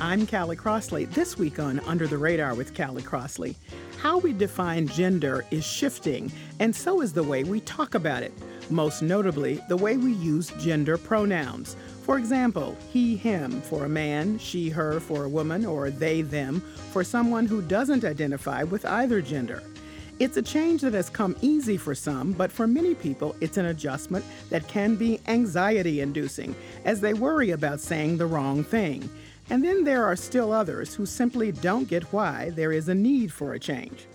I'm Callie Crossley. This week on Under the Radar with Callie Crossley, how we define gender is shifting, and so is the way we talk about it. Most notably, the way we use gender pronouns. For example, he, him for a man, she, her for a woman, or they, them for someone who doesn't identify with either gender. It's a change that has come easy for some, but for many people, it's an adjustment that can be anxiety-inducing, as they worry about saying the wrong thing. And then there are still others who simply don't get why there is a need for a change.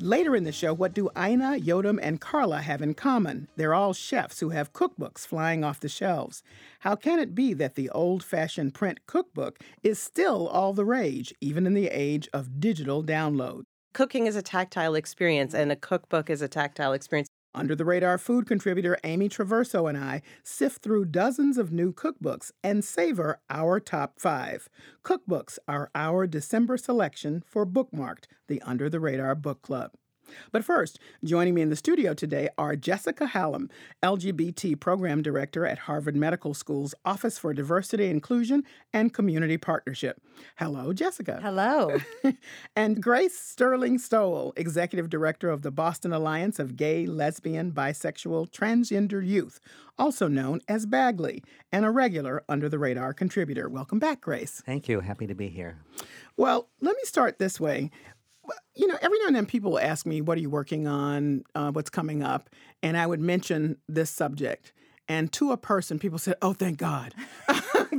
Later in the show, what do Ina, Yotam, and Carla have in common? They're all chefs who have cookbooks flying off the shelves. How can it be that the old-fashioned print cookbook is still all the rage, even in the age of digital download? Cooking is a tactile experience, and a cookbook is a tactile experience. Under the Radar food contributor Amy Traverso and I sift through dozens of new cookbooks and savor our top five. Cookbooks are our December selection for Bookmarked, the Under the Radar book club. But first, joining me in the studio today are Jessica Halem, LGBT Program Director at Harvard Medical School's Office for Diversity, Inclusion, and Community Partnership. Hello, Jessica. Hello. And Grace Sterling Stowell, Executive Director of the Boston Alliance of Gay, Lesbian, Bisexual, Transgender Youth, also known as BAGLY, and a regular Under the Radar contributor. Welcome back, Grace. Thank you. Happy to be here. Well, let me start this way. You know, every now and then people ask me, what are you working on, what's coming up? And I would mention this subject. And to a person, people said, oh, thank God.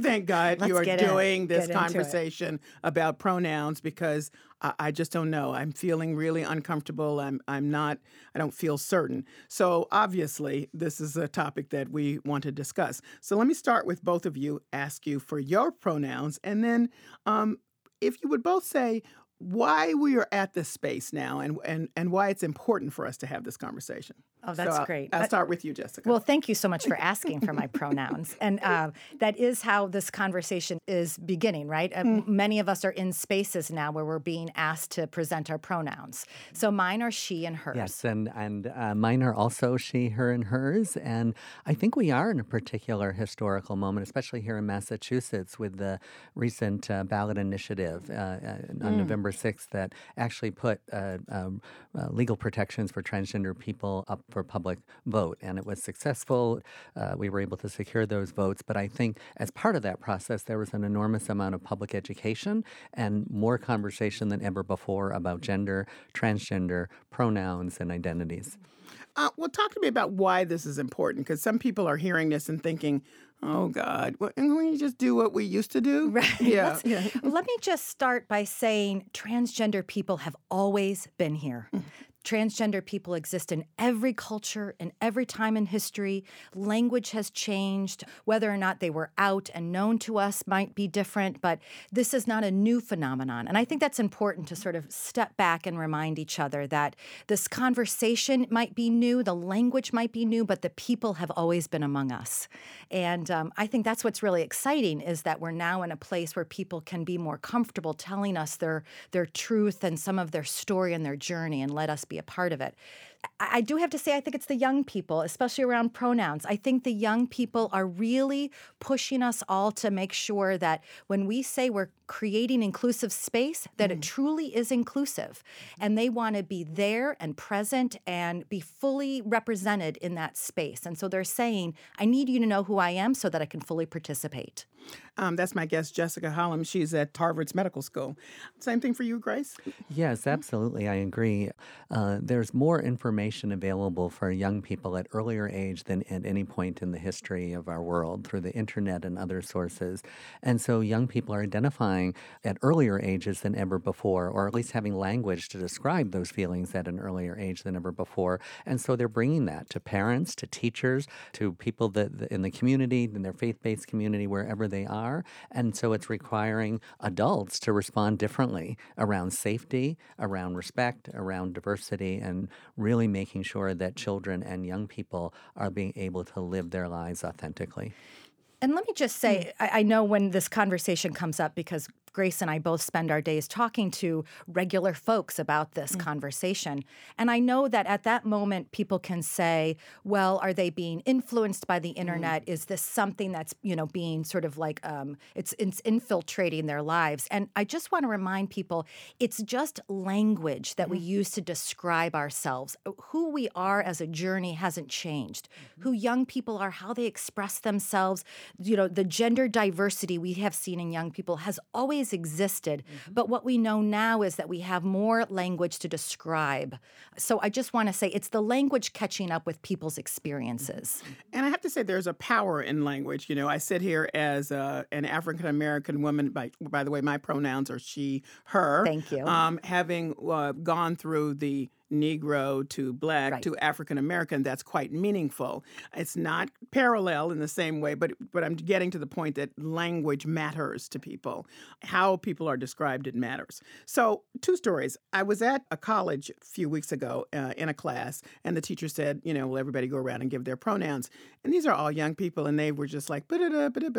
Thank God you are doing this conversation about pronouns, because I just don't know. I'm feeling really uncomfortable. I don't feel certain. So obviously, this is a topic that we want to discuss. So let me start with both of you, ask you for your pronouns. And then if you would both say why we are at this space now and why it's important for us to have this conversation. Oh, that's great. I'll start with you, Jessica. Well, thank you so much for asking for my pronouns. And that is how this conversation is beginning, right? Many of us are in spaces now where we're being asked to present our pronouns. So mine are she and hers. Yes, and mine are also she, her, and hers. And I think we are in a particular historical moment, especially here in Massachusetts with the recent ballot initiative on November 6th that actually put legal protections for transgender people up for public vote. And it was successful. We were able to secure those votes. But I think as part of that process, there was an enormous amount of public education and more conversation than ever before about gender, transgender, pronouns, and identities. Well, talk to me about why this is important, because some people are hearing this and thinking, oh, God, and we just do what we used to do? Right. Yeah. Let me just start by saying transgender people have always been here. Transgender people exist in every culture, in every time in history. Language has changed. Whether or not they were out and known to us might be different, but this is not a new phenomenon. And I think that's important to sort of step back and remind each other that this conversation might be new, the language might be new, but the people have always been among us. And I think that's what's really exciting is that we're now in a place where people can be more comfortable telling us their truth and some of their story and their journey and let us be a part of it. I do have to say, I think it's the young people, especially around pronouns. I think the young people are really pushing us all to make sure that when we say we're creating inclusive space, that it truly is inclusive. And they want to be there and present and be fully represented in that space. And so they're saying, I need you to know who I am so that I can fully participate. That's my guest, Jessica Halem. She's at Harvard's Medical School. Same thing for you, Grace? Yes, absolutely. I agree. There's more information available for young people at earlier age than at any point in the history of our world through the internet and other sources. And so young people are identifying at earlier ages than ever before, or at least having language to describe those feelings at an earlier age than ever before. And so they're bringing that to parents, to teachers, to people that in the community, in their faith-based community, wherever they are. And so it's requiring adults to respond differently around safety, around respect, around diversity, and really making sure that children and young people are being able to live their lives authentically. And let me just say, I know when this conversation comes up, because Grace and I both spend our days talking to regular folks about this conversation. And I know that at that moment, people can say, well, are they being influenced by the internet? Is this something that's, you know, being sort of like, it's infiltrating their lives? And I just want to remind people, it's just language that we use to describe ourselves. Who we are as a journey hasn't changed. Who young people are, how they express themselves, you know, the gender diversity we have seen in young people has always existed. But what we know now is that we have more language to describe. So I just want to say it's the language catching up with people's experiences. And I have to say there's a power in language. You know, I sit here as an African-American woman, by the way, my pronouns are she, her. Thank you. Having gone through the Negro to Black to African-American, that's quite meaningful. It's not parallel in the same way, but I'm getting to the point that language matters to people. How people are described, it matters. So two stories. I was at a college a few weeks ago in a class, and the teacher said, you know, will everybody go around and give their pronouns? And these are all young people, and they were just like, nobody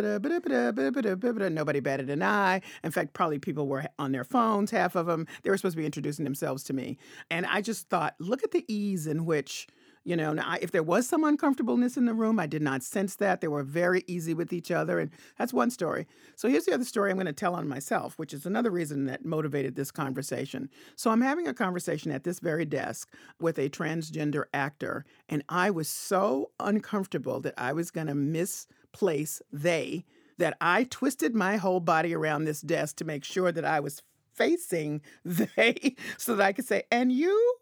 batted an eye. In fact, probably people were on their phones, half of them. They were supposed to be introducing themselves to me. And I just thought, look at the ease in which, you know, now if there was some uncomfortableness in the room, I did not sense that. They were very easy with each other. And that's one story. So here's the other story I'm going to tell on myself, which is another reason that motivated this conversation. So I'm having a conversation at this very desk with a transgender actor, and I was so uncomfortable that I was going to misplace they, that I twisted my whole body around this desk to make sure that I was facing they so that I could say, and you?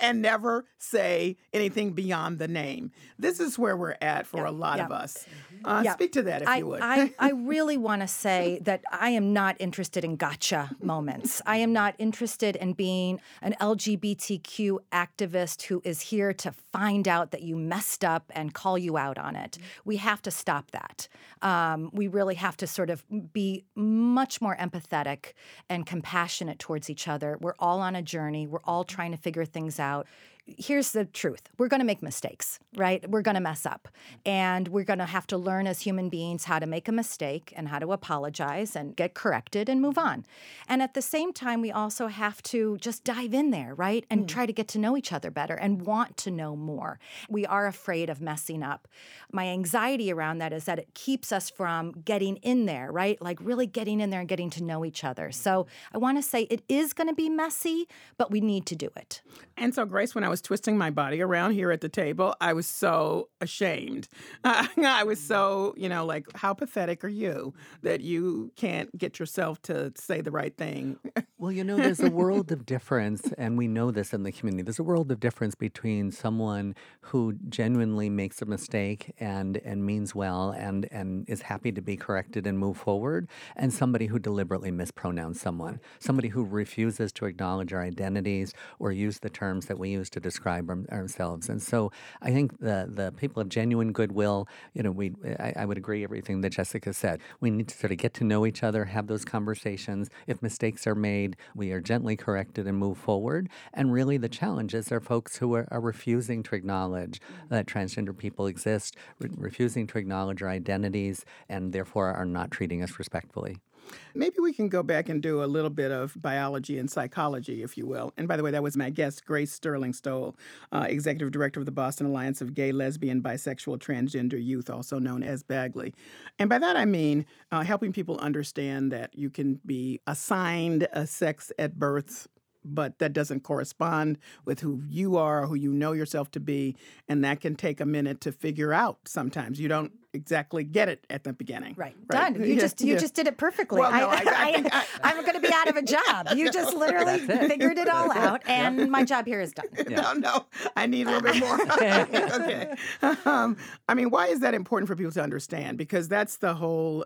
And never say anything beyond the name. This is where we're at for a lot of us. Speak to that if you would. I really want to say that I am not interested in gotcha moments. I am not interested in being an LGBTQ activist who is here to find out that you messed up and call you out on it. We have to stop that. We really have to sort of be much more empathetic and compassionate towards each other. We're all on a journey. We're all trying to figure things out. Here's the truth. We're going to make mistakes, right? We're going to mess up. And we're going to have to learn as human beings how to make a mistake and how to apologize and get corrected and move on. And at the same time, we also have to just dive in there, right? And try to get to know each other better and want to know more. We are afraid of messing up. My anxiety around that is that it keeps us from getting in there, right? Like really getting in there and getting to know each other. So I want to say it is going to be messy, but we need to do it. And so, Grace, when I was twisting my body around here at the table, I was so ashamed. I was so, you know, like, how pathetic are you that you can't get yourself to say the right thing? Well, you know, there's a world of difference, and we know this in the community. There's a world of difference between someone who genuinely makes a mistake and means well and is happy to be corrected and move forward, and somebody who deliberately mispronouns someone, somebody who refuses to acknowledge our identities or use the terms that we use to describe ourselves. And so I think the people of genuine goodwill, you know, I would agree everything that Jessica said. We need to sort of get to know each other, have those conversations. If mistakes are made, we are gently corrected and move forward. And really the challenges are folks who are refusing to acknowledge that transgender people exist, refusing to acknowledge our identities, and therefore are not treating us respectfully. Maybe we can go back and do a little bit of biology and psychology, if you will. And by the way, that was my guest, Grace Sterling Stowell, Executive Director of the Boston Alliance of Gay, Lesbian, Bisexual, Transgender Youth, also known as BAGLY. And by that I mean helping people understand that you can be assigned a sex at birth but that doesn't correspond with who you are, who you know yourself to be, and that can take a minute to figure out sometimes. You don't exactly get it at the beginning. Right. Done. You just did it perfectly. Well, no, I'm going to be out of a job. You just literally figured it all out, and my job here is done. Yeah. No, I need a little bit more. Okay. I mean, why is that important for people to understand? Because that's the whole...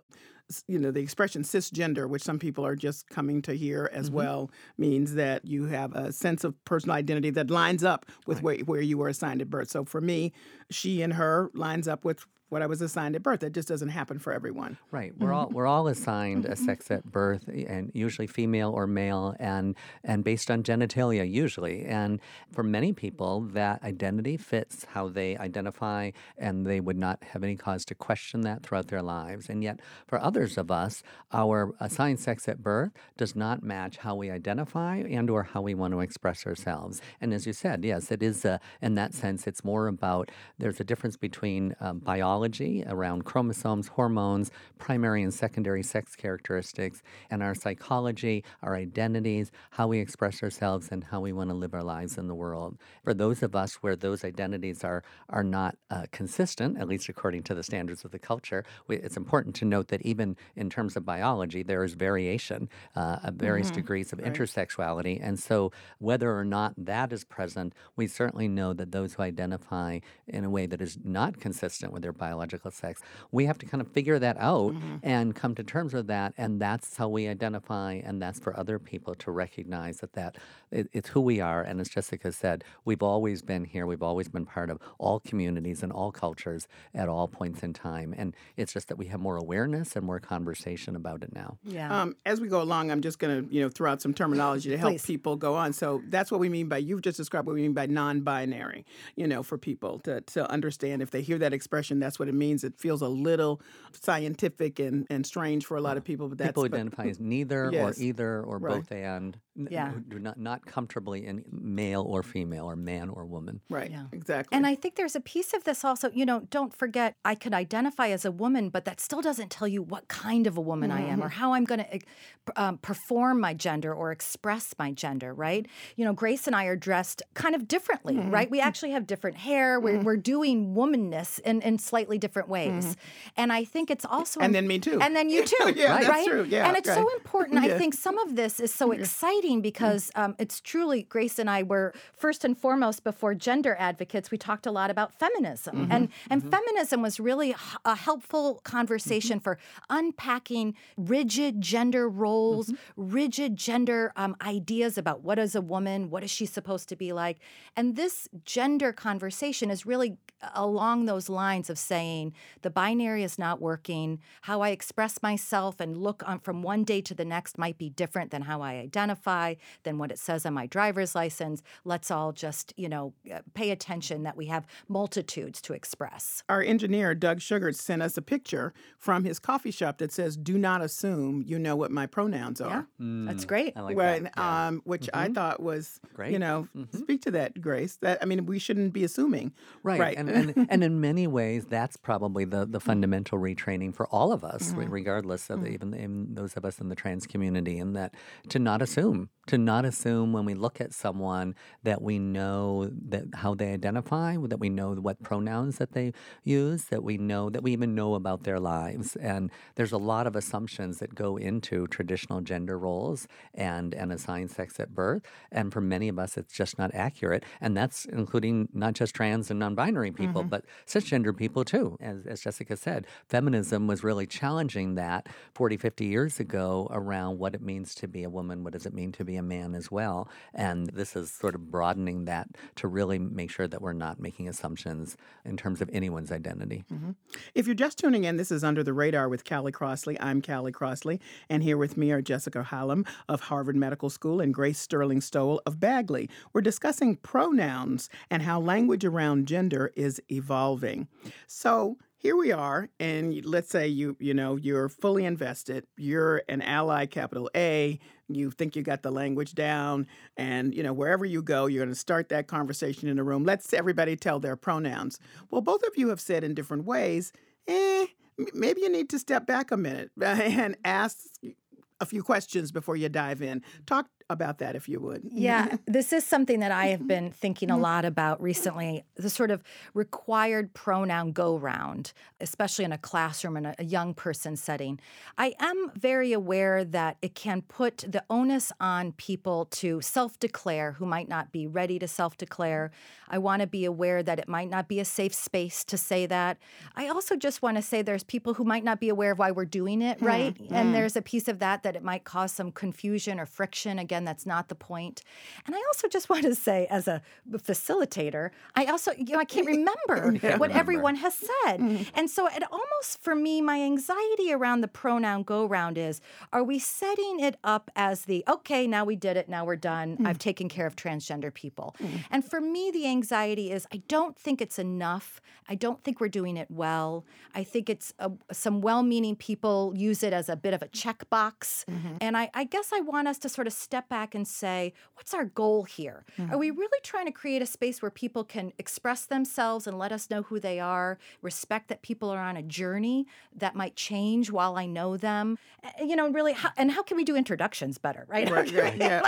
You know, the expression cisgender, which some people are just coming to hear as well, means that you have a sense of personal identity that lines up with where you were assigned at birth. So for me, she and her lines up with what I was assigned at birth. That just doesn't happen for everyone. Right. We're all assigned a sex at birth, and usually female or male, and based on genitalia usually. And for many people, that identity fits how they identify, and they would not have any cause to question that throughout their lives. And yet, for others of us, our assigned sex at birth does not match how we identify and or how we want to express ourselves. And as you said, yes, it is in that sense, it's more about there's a difference between biology around chromosomes, hormones, primary and secondary sex characteristics, and our psychology, our identities, how we express ourselves, and how we want to live our lives in the world. For those of us where those identities are not consistent, at least according to the standards of the culture, it's important to note that even in terms of biology, there is variation of various degrees of intersexuality. And so whether or not that is present, we certainly know that those who identify in a way that is not consistent with their biological sex, we have to kind of figure that out and come to terms with that, and that's how we identify, and that's for other people to recognize that it's who we are. And as Jessica said, we've always been here, we've always been part of all communities and all cultures at all points in time, and it's just that we have more awareness and more conversation about it now. Yeah. As we go along, I'm just going to throw out some terminology to help people go on. So that's what we mean by, you've just described what we mean by non-binary, for people to understand if they hear that expression, that's what it means. It feels a little scientific and strange for a lot of people. But people identify as neither or either or both and. Yeah. Do not comfortably in male or female or man or woman. Right. Yeah. Exactly. And I think there's a piece of this also, don't forget, I could identify as a woman, but that still doesn't tell you what kind of a woman I am or how I'm going to perform my gender or express my gender, right? Grace and I are dressed kind of differently, right? We actually have different hair. We're doing womanness in slightly different ways. And I think it's also... And then me too. And then you too. Yeah, right? That's true. Yeah, and it's so important. I think some of this is so exciting. Because it's truly, Grace and I were first and foremost, before gender advocates, we talked a lot about feminism. And feminism was really a helpful conversation for unpacking rigid gender roles, rigid gender ideas about what is a woman, what is she supposed to be like. And this gender conversation is really along those lines of saying the binary is not working, how I express myself and look on from one day to the next might be different than how I identify, than what it says on my driver's license. Let's all just, pay attention that we have multitudes to express. Our engineer, Doug Sugarts, sent us a picture from his coffee shop that says, "Do not assume you know what my pronouns are." Yeah. That's great. I like that. Yeah. Which I thought was, great. Speak to that, Grace. That, we shouldn't be assuming. Right. And in many ways, that's probably the fundamental retraining for all of us, regardless of even those of us in the trans community, in that to not assume when we look at someone that we know that how they identify, that we know what pronouns that they use, that we know that we even know about their lives. And there's a lot of assumptions that go into traditional gender roles and assigned sex at birth. And for many of us, it's just not accurate. And that's including not just trans and non-binary people, but cisgender people too. As Jessica said, feminism was really challenging that 40, 50 years ago around what it means to be a woman, what does it mean to be a man as well. And this is sort of broadening that to really make sure that we're not making assumptions in terms of anyone's identity. If you're just tuning in, this is Under the Radar with Callie Crossley. I'm Callie Crossley, and here with me are Jessica Halem of Harvard Medical School and Grace Sterling Stowell of Bagley. We're discussing pronouns and how language around gender is evolving. So here we are, and let's say you're fully invested. You're an ally, capital A. You think you got the language down, and wherever you go, you're going to start that conversation in the room. Let's everybody tell their pronouns. Well, both of you have said in different ways, maybe you need to step back a minute and ask a few questions before you dive in. Talk about that, if you would. Yeah, this is something that I have been thinking a lot about recently, the sort of required pronoun go-round, especially in a classroom and a young person setting. I am very aware that it can put the onus on people to self-declare who might not be ready to self-declare. I want to be aware that it might not be a safe space to say that. I also just want to say there's people who might not be aware of why we're doing it, right? Mm-hmm. And there's a piece of that it might cause some confusion or friction. Again, that's not the point. And I also just want to say, as a facilitator, I also, I can't remember what everyone has said. Mm-hmm. And so it almost, for me, my anxiety around the pronoun go-round is, are we setting it up as the, okay, now we did it, now we're done, I've taken care of transgender people. Mm-hmm. And for me, the anxiety is, I don't think it's enough. I don't think we're doing it well. I think it's some well-meaning people use it as a bit of a checkbox. Mm-hmm. And I guess I want us to sort of step back and say, what's our goal here? Mm-hmm. Are we really trying to create a space where people can express themselves and let us know who they are, respect that people are on a journey that might change while I know them? Really, how can we do introductions better, right? Right. In general,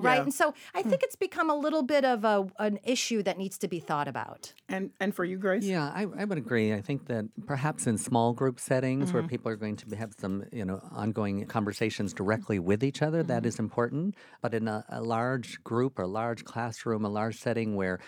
right? Yeah. And so I think it's become a little bit of an issue that needs to be thought about. And for you, Grace? Yeah, I would agree. I think that perhaps in small group settings where people are going to have some, ongoing conversations directly with each other, that is important. But in a large group or a large classroom, a large setting where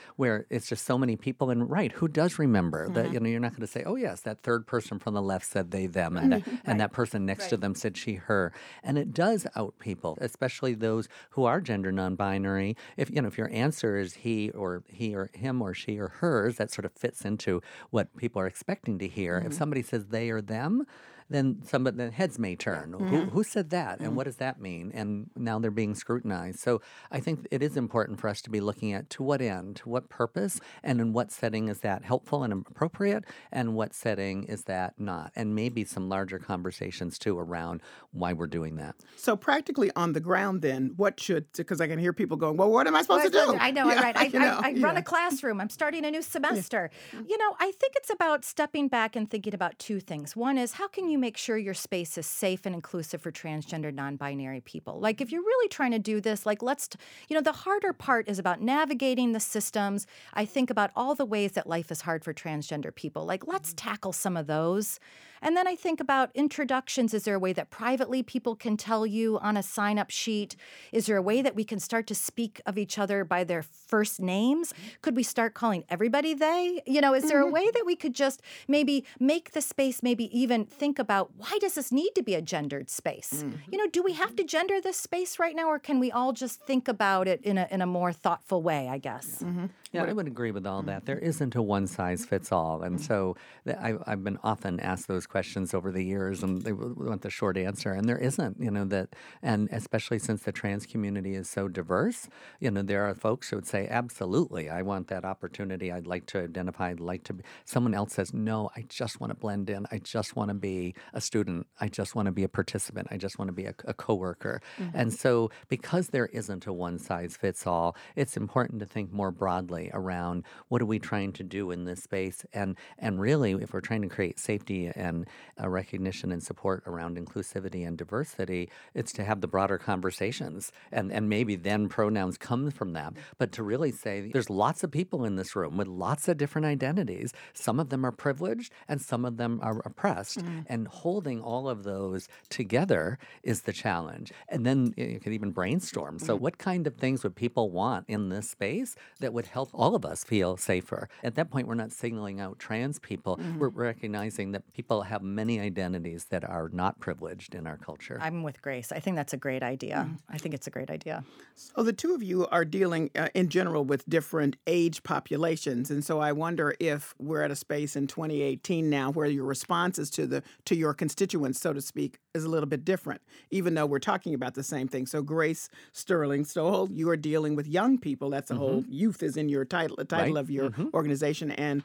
it's just so many people, and who does remember that, you're not going to say, oh yes, that third person from the left said they, them, and that person next to them said she, her. And it does out people, especially those who are gender non-binary. If, if your answer is he or him or she or hers, that sort of fits into what people are expecting to hear. If somebody says they or them, then the heads may turn. Mm-hmm. Who said that? And what does that mean? And now they're being scrutinized. So I think it is important for us to be looking at to what end, to what purpose, and in what setting is that helpful and appropriate, and what setting is that not? And maybe some larger conversations, too, around why we're doing that. So practically on the ground, then, what should, because I can hear people going, well, what am I supposed to do? I know, right. I run a classroom. I'm starting a new semester. Yeah. I think it's about stepping back and thinking about two things. One is, how can you make sure your space is safe and inclusive for transgender non-binary people? Like, if you're really trying to do this, the harder part is about navigating the systems. I think about all the ways that life is hard for transgender people. Like, let's tackle some of those. And then I think about introductions. Is there a way that privately people can tell you on a sign-up sheet? Is there a way that we can start to speak of each other by their first names? Could we start calling everybody they? Is there a way that we could just maybe make the space, maybe even think about, why does this need to be a gendered space? Mm-hmm. Do we have to gender this space right now, or can we all just think about it in a more thoughtful way, I guess? Mm-hmm. Yeah, I would agree with all that. There isn't a one-size-fits-all. And so I've been often asked those questions over the years, and they want the short answer. And there isn't, that. And especially since the trans community is so diverse, there are folks who would say, absolutely, I want that opportunity. I'd like to identify. I'd like to be. Someone else says, no, I just want to blend in. I just want to be a student. I just want to be a participant. I just want to be a coworker. Mm-hmm. And so because there isn't a one-size-fits-all, it's important to think more broadly around what are we trying to do in this space, and really, if we're trying to create safety and recognition and support around inclusivity and diversity, it's to have the broader conversations, and maybe then pronouns come from that, but to really say there's lots of people in this room with lots of different identities. Some of them are privileged and some of them are oppressed, and holding all of those together is the challenge. And then you could even brainstorm, so what kind of things would people want in this space that would help all of us feel safer. At that point, we're not signaling out trans people. Mm-hmm. We're recognizing that people have many identities that are not privileged in our culture. I'm with Grace. I think that's a great idea. Mm-hmm. I think it's a great idea. So the two of you are dealing in general with different age populations. And so I wonder if we're at a space in 2018 now where your responses to your constituents, so to speak, is a little bit different, even though we're talking about the same thing. So Grace Sterling Stowell, you are dealing with young people. That's the whole youth is in your title right? of your organization. And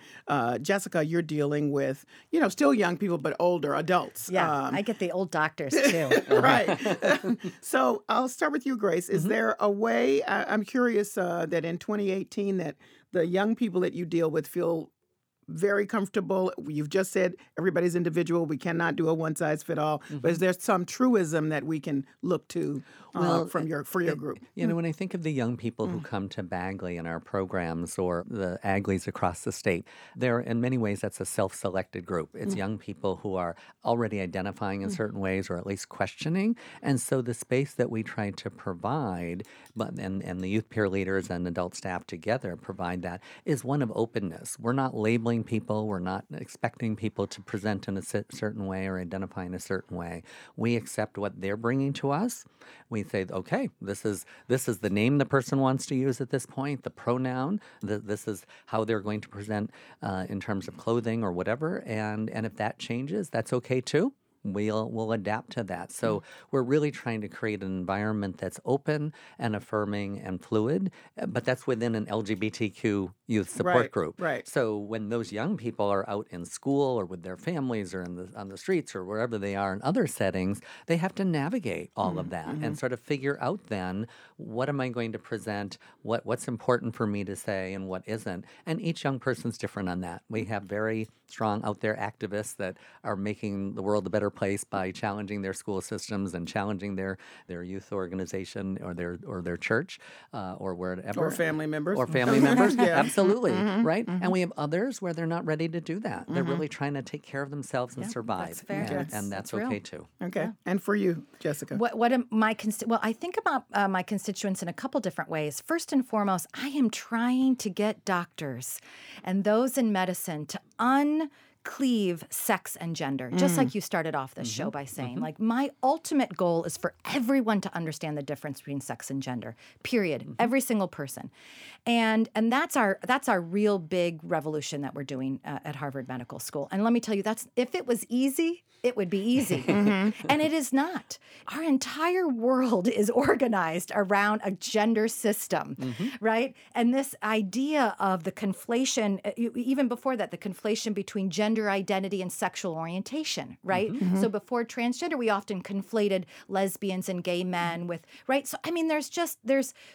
Jessica, you're dealing with, still young people, but older adults. Yeah, I get the old doctors too. Right. So I'll start with you, Grace. Is there a way, I'm curious that in 2018 that the young people that you deal with feel very comfortable. You've just said everybody's individual. We cannot do a one-size-fit-all. Mm-hmm. But is there some truism that we can look to from your group? You know, when I think of the young people who come to Bagley in our programs or the Agleys across the state, they're in many ways that's a self-selected group. It's young people who are already identifying in certain ways or at least questioning. And so the space that we try to provide, and the youth peer leaders and adult staff together provide that, is one of openness. We're not labeling people. We're not expecting people to present in a certain way or identify in a certain way. We accept what they're bringing to us. We say, okay, this is the name the person wants to use at this point, the pronoun. This is how they're going to present in terms of clothing or whatever. And if that changes, that's okay too. We'll adapt to that. So we're really trying to create an environment that's open and affirming and fluid, but that's within an LGBTQ youth support group. Right. So when those young people are out in school or with their families or on the streets or wherever they are in other settings, they have to navigate all of that and sort of figure out then, what am I going to present, what's important for me to say and what isn't. And each young person's different on that. We have very strong out there activists that are making the world a better place by challenging their school systems and challenging their youth organization or their church or wherever. Or family members. Yeah. Absolutely. Mm-hmm. Right? Mm-hmm. And we have others where they're not ready to do that. Mm-hmm. They're really trying to take care of themselves and survive. That's fair. And that's okay too. Okay. Yeah. And for you, Jessica? What am my I think about my constituents in a couple different ways. First and foremost, I am trying to get doctors and those in medicine to uncleave sex and gender, just like you started off this show by saying, like, my ultimate goal is for everyone to understand the difference between sex and gender, period, every single person. And that's our real big revolution that we're doing at Harvard Medical School. And let me tell you, that's, if it was easy, it would be easy. And it is not. Our entire world is organized around a gender system, right? And this idea of the conflation, even before that, the conflation between gender identity and sexual orientation, right? So before transgender, we often conflated lesbians and gay men with, right? So, I mean, there's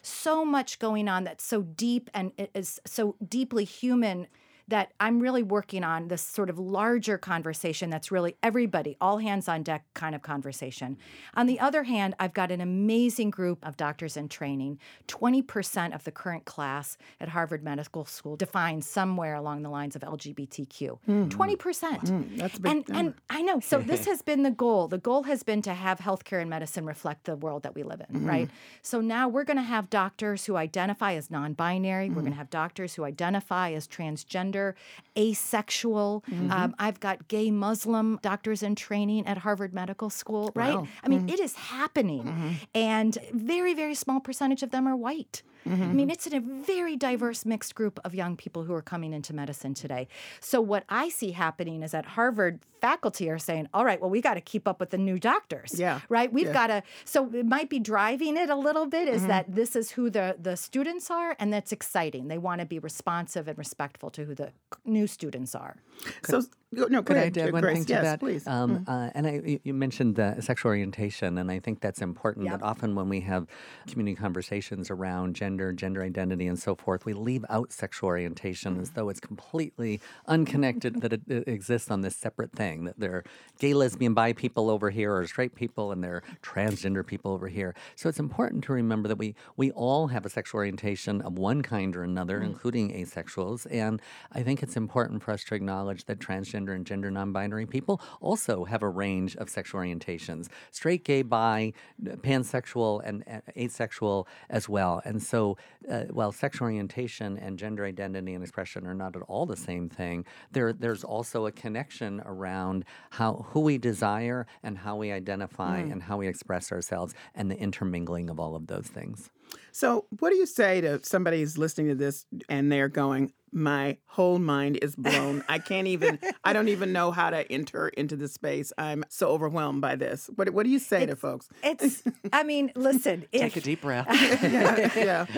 so much going on that's so deep and is so deeply human that I'm really working on this sort of larger conversation that's really everybody, all hands on deck kind of conversation. On the other hand, I've got an amazing group of doctors in training. 20% of the current class at Harvard Medical School defined somewhere along the lines of LGBTQ. 20%. That's a big number. And I know. So this has been the goal. The goal has been to have healthcare and medicine reflect the world that we live in, right? So now we're going to have doctors who identify as non-binary. We're going to have doctors who identify as transgender, asexual. I've got gay Muslim doctors in training at Harvard Medical School, right? Wow. I mean, it is happening. And very, very small percentage of them are white. I mean, it's a very diverse, mixed group of young people who are coming into medicine today. So what I see happening is that Harvard faculty are saying, all right, well, we got to keep up with the new doctors, right? We've got to, so it might be driving it a little bit, is that this is who the students are, and that's exciting. They want to be responsive and respectful to who the new students are. Could I add one thing to that? Please. And you mentioned the sexual orientation, and I think that's important that often when we have community conversations around gender identity, and so forth, we leave out sexual orientation as though it's completely unconnected, that it exists on this separate thing, that there are gay, lesbian, bi people over here, or straight people, and there are transgender people over here. So it's important to remember that we all have a sexual orientation of one kind or another, including asexuals, and I think it's important for us to acknowledge that transgender and gender non-binary people also have a range of sexual orientations, straight, gay, bi, pansexual, and asexual as well. And so while sexual orientation and gender identity and expression are not at all the same thing, there's also a connection around who we desire and how we identify and how we express ourselves and the intermingling of all of those things. So what do you say to somebody who's listening to this and they're going, my whole mind is blown. I don't even know how to enter into the space. I'm so overwhelmed by this. What do you say to folks? Listen. Take a deep breath.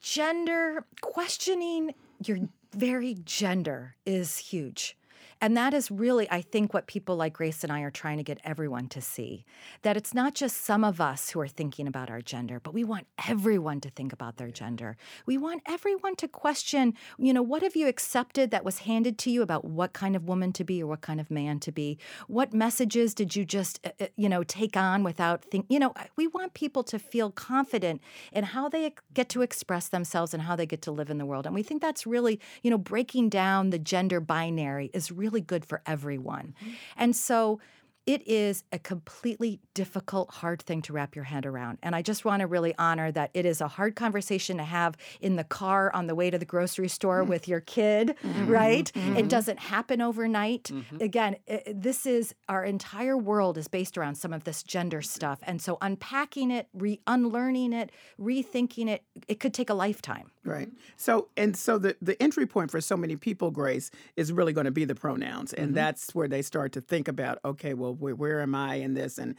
Gender, questioning your very gender is huge. And that is really, I think, what people like Grace and I are trying to get everyone to see, that it's not just some of us who are thinking about our gender, but we want everyone to think about their gender. We want everyone to question, you know, what have you accepted that was handed to you about what kind of woman to be or what kind of man to be? What messages did you just, you know, take on without thinking? You know, we want people to feel confident in how they get to express themselves and how they get to live in the world. And we think that's really, you know, breaking down the gender binary is really good for everyone. Mm-hmm. And so it is a completely difficult, hard thing to wrap your head around. And I just want to really honor that it is a hard conversation to have in the car on the way to the grocery store with your kid, right? Mm-hmm. It doesn't happen overnight. Mm-hmm. Again, this is our entire world is based around some of this gender stuff. And so unpacking it, unlearning it, rethinking it, it could take a lifetime. Right. So, and so the entry point for so many people, Grace, is really going to be the pronouns. And that's where they start to think about, okay, well, where am I in this, and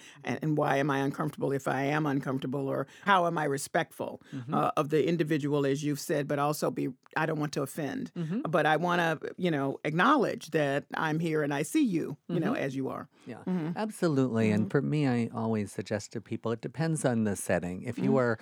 why am I uncomfortable if I am uncomfortable, or how am I respectful of the individual, as you've said, but also I don't want to offend, but I want to, you know, acknowledge that I'm here and I see you, you know, as you are. Yeah, absolutely. And for me, I always suggest to people, it depends on the setting. If you are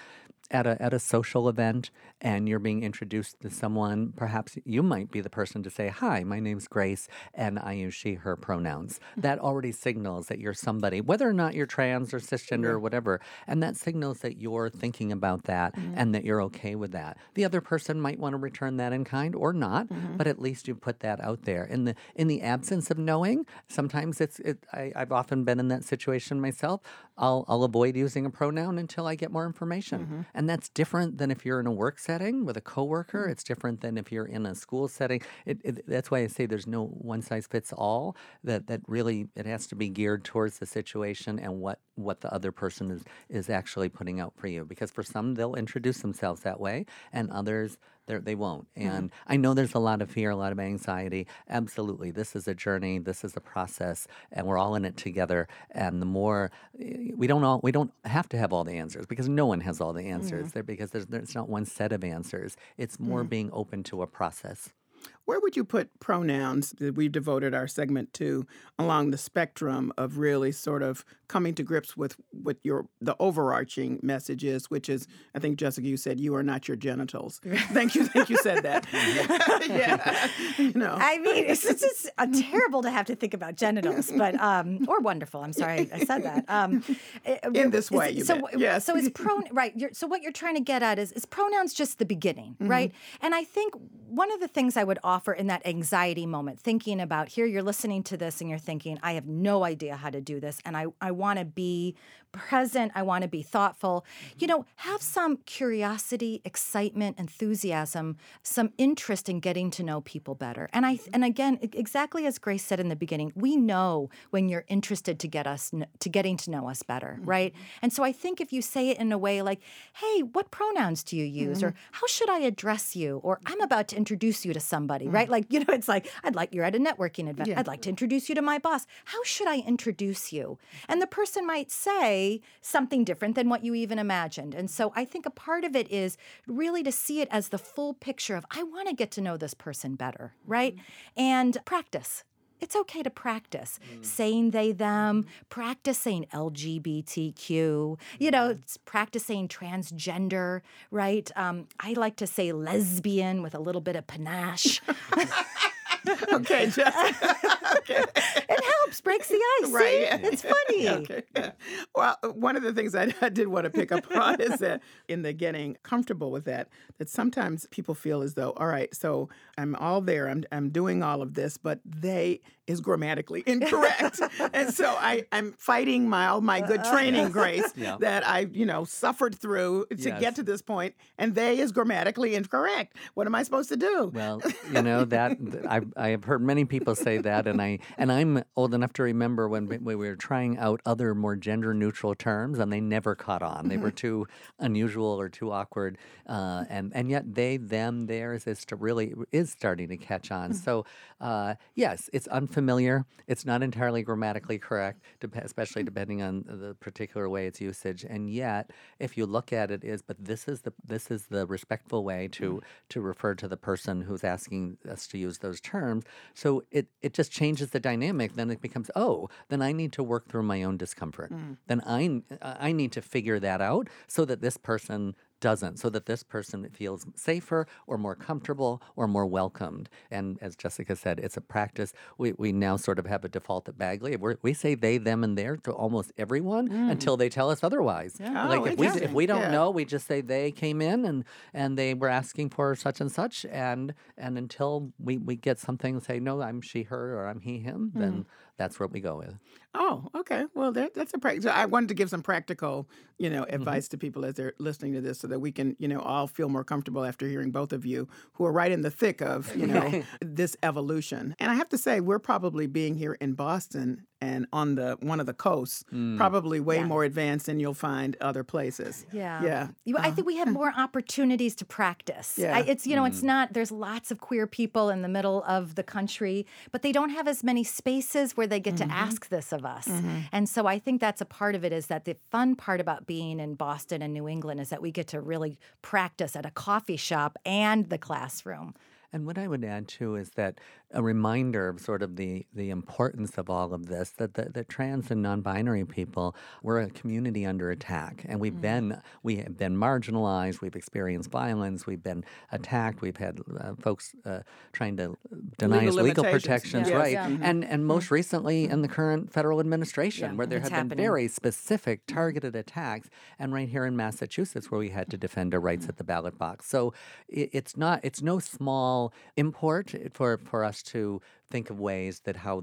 at a social event and you're being introduced to someone, perhaps you might be the person to say, hi, my name's Grace, and I use she, her pronouns. That already signals that you're somebody, whether or not you're trans or cisgender or whatever, and that signals that you're thinking about that and that you're okay with that. The other person might want to return that in kind or not, but at least you put that out there. In the absence of knowing, sometimes I've often been in that situation myself. I'll avoid using a pronoun until I get more information. And that's different than if you're in a work setting with a coworker. It's different than if you're in a school setting. That's why I say there's no one size fits all, that really it has to be geared towards the situation and what the other person is actually putting out for you. Because for some, they'll introduce themselves that way, and others, they won't. And I know there's a lot of fear, a lot of anxiety. Absolutely. This is a journey. This is a process. And we're all in it together. And the more we don't have to have all the answers, because no one has all the answers there, because there's not one set of answers. It's more being open to a process. Where would you put pronouns that we've devoted our segment to along the spectrum of really sort of coming to grips with what the overarching message is, which is, I think, Jessica, you said you are not your genitals. Thank you said that. Yeah. No. I mean, it's terrible to have to think about genitals, but or wonderful. I'm sorry I said that. In this way, yes. So is right. So what you're trying to get at is pronouns just the beginning, right? And I think one of the things I would offer in that anxiety moment, thinking about here, you're listening to this and you're thinking, I have no idea how to do this, and I want to be present, I want to be thoughtful. You know, have some curiosity, excitement, enthusiasm, some interest in getting to know people better. And again, exactly as Grace said in the beginning, we know when you're interested to getting to know us better, right? And so I think if you say it in a way like, hey, what pronouns do you use? Or how should I address you? Or I'm about to introduce you to somebody, right? Like, you know, it's like, you're at a networking event. Yeah. I'd like to introduce you to my boss. How should I introduce you? And the person might say something different than what you even imagined. And so I think a part of it is really to see it as the full picture of, I want to get to know this person better, right? And practice. It's okay to practice saying they, them, practicing LGBTQ, you know, practicing transgender, right? I like to say lesbian with a little bit of panache. Okay, Jessica. Okay. It helps, breaks the ice. Right? Yeah. It's funny. Yeah, okay. Yeah. Well, one of the things I did want to pick up on is that in the getting comfortable with that sometimes people feel as though, all right, so I'm all there, I'm doing all of this, but they is grammatically incorrect. And so I'm fighting all my good training, Grace, that I, you know, suffered through to get to this point, and they is grammatically incorrect. What am I supposed to do? Well, you know, that I have heard many people say that, and I'm old enough to remember when we were trying out other more gender-neutral terms, and they never caught on. They were too unusual or too awkward, and yet they, them, theirs is starting to catch on. So yes, it's unfamiliar. unfamiliar. It's not entirely grammatically correct, especially depending on the particular way it's usage. And yet, if you look at it, this is the respectful way to refer to the person who's asking us to use those terms. So it just changes the dynamic. Then it becomes, then I need to work through my own discomfort. Mm. Then I need to figure that out so that this person doesn't, so that this person feels safer or more comfortable or more welcomed. And as Jessica said, it's a practice. We now sort of have a default at Bagley. We say they, them, and their to almost everyone until they tell us otherwise. Yeah. If we don't know, we just say they came in and they were asking for such and such. And until we get something and say, no, I'm she, her, or I'm he, him, then that's what we go with. Oh, okay. Well, that's a practice. So I wanted to give some practical, advice to people as they're listening to this, so that we can, all feel more comfortable after hearing both of you who are right in the thick of, this evolution. And I have to say, we're probably being here in Boston and on one of the coasts, probably way more advanced than you'll find other places. Yeah. I think we have more opportunities to practice. Yeah. It's not, there's lots of queer people in the middle of the country, but they don't have as many spaces where they get to ask this of us. Mm-hmm. And so I think that's a part of it, is that the fun part about being in Boston and New England is that we get to really practice at a coffee shop and the classroom. And what I would add, too, is that a reminder of sort of the importance of all of this, that the trans and non-binary people, we're a community under attack. And we have been marginalized, we've experienced violence, we've been attacked, we've had folks trying to deny us legal protections, right? Yeah. Mm-hmm. And most recently in the current federal administration, where there have been very specific targeted attacks, and right here in Massachusetts where we had to defend our rights at the ballot box. So it's no small import for us to think of ways that how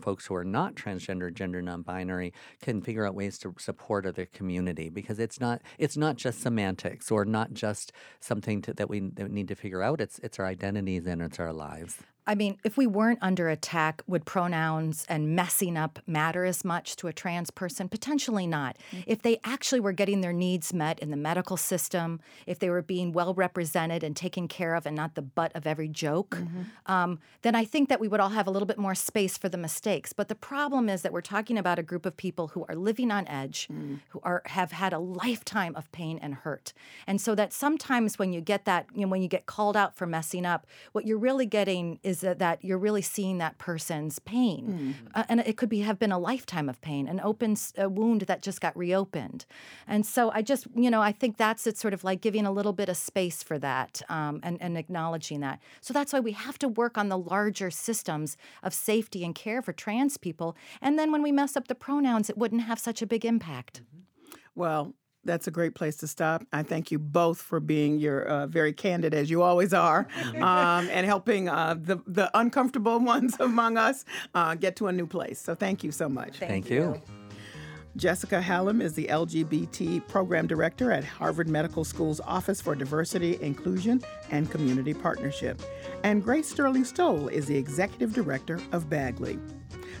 folks who are not transgender, gender non-binary can figure out ways to support other community, because it's not just semantics or not just something that we need to figure out. It's our identities and it's our lives. I mean, if we weren't under attack, would pronouns and messing up matter as much to a trans person? Potentially not. Mm-hmm. If they actually were getting their needs met in the medical system, if they were being well represented and taken care of and not the butt of every joke, then I think that we would all have a little bit more space for the mistakes. But the problem is that we're talking about a group of people who are living on edge, who have had a lifetime of pain and hurt. And so that sometimes when you get that, when you get called out for messing up, what you're really getting is that you're really seeing that person's pain. And it could have been a lifetime of pain, a wound that just got reopened. And so I just, I think it's sort of like giving a little bit of space for that and acknowledging that. So that's why we have to work on the larger systems of safety and care for trans people. And then when we mess up the pronouns, it wouldn't have such a big impact. Well, that's a great place to stop. I thank you both for being very candid, as you always are, and helping the uncomfortable ones among us get to a new place. So thank you so much. Thank you. Jessica Halem is the LGBT Program Director at Harvard Medical School's Office for Diversity, Inclusion, and Community Partnership. And Grace Sterling Stowell is the Executive Director of Bagley.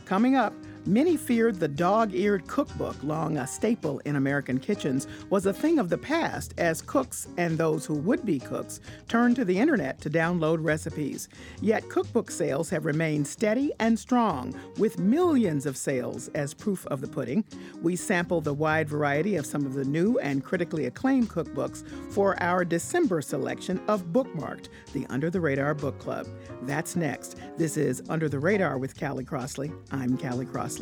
Coming up, many feared the dog-eared cookbook, long a staple in American kitchens, was a thing of the past as cooks and those who would be cooks turned to the internet to download recipes. Yet cookbook sales have remained steady and strong, with millions of sales as proof of the pudding. We sample the wide variety of some of the new and critically acclaimed cookbooks for our December selection of Bookmarked, the Under the Radar Book Club. That's next. This is Under the Radar with Callie Crossley. I'm Callie Crossley.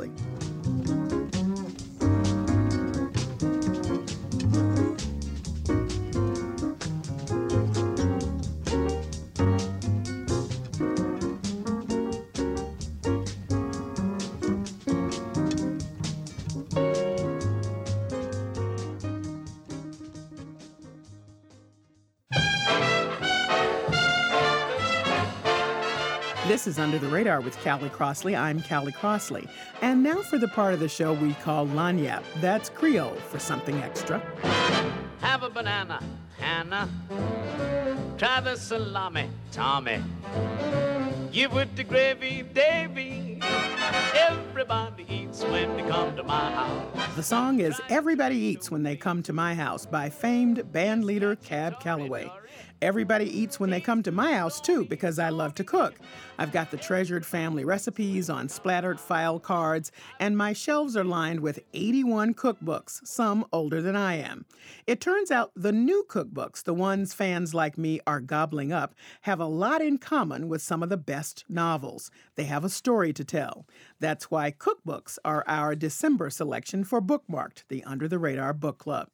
This is Under the Radar with Callie Crossley. I'm Callie Crossley. And now for the part of the show we call Lanyap. That's Creole for something extra. Have a banana, Hannah. Try the salami, Tommy. Give it the gravy, Davy. Every Everybody eats when they come to my house. The song is Everybody Eats When They Come to My House by famed band leader Cab Calloway. Everybody eats when they come to my house, too, because I love to cook. I've got the treasured family recipes on splattered file cards, and my shelves are lined with 81 cookbooks, some older than I am. It turns out the new cookbooks, the ones fans like me are gobbling up, have a lot in common with some of the best novels. They have a story to tell. That's why cookbooks are our December selection for Bookmarked, the Under the Radar Book Club.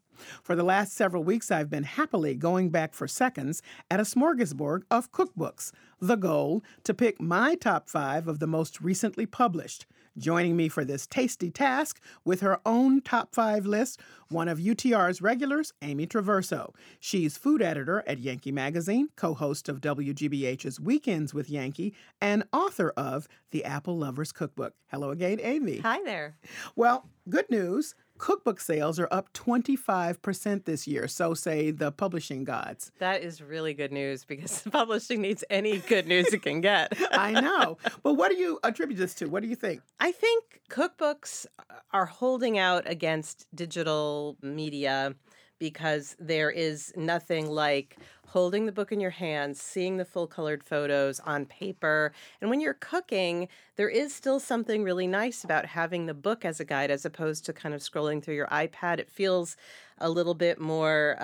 For the last several weeks, I've been happily going back for seconds at a smorgasbord of cookbooks, the goal to pick my top 5 of the most recently published. Joining me for this tasty task with her own top 5 list, one of UTR's regulars, Amy Traverso. She's food editor at Yankee Magazine, co-host of WGBH's Weekends with Yankee, and author of The Apple Lover's Cookbook. Hello again, Amy. Hi there. Well, good news. Cookbook sales are up 25% this year, so say the publishing gods. That is really good news because publishing needs any good news it can get. I know. But what do you attribute this to? What do you think? I think cookbooks are holding out against digital media because there is nothing like holding the book in your hands, seeing the full-colored photos on paper. And when you're cooking, there is still something really nice about having the book as a guide as opposed to kind of scrolling through your iPad. It feels a little bit more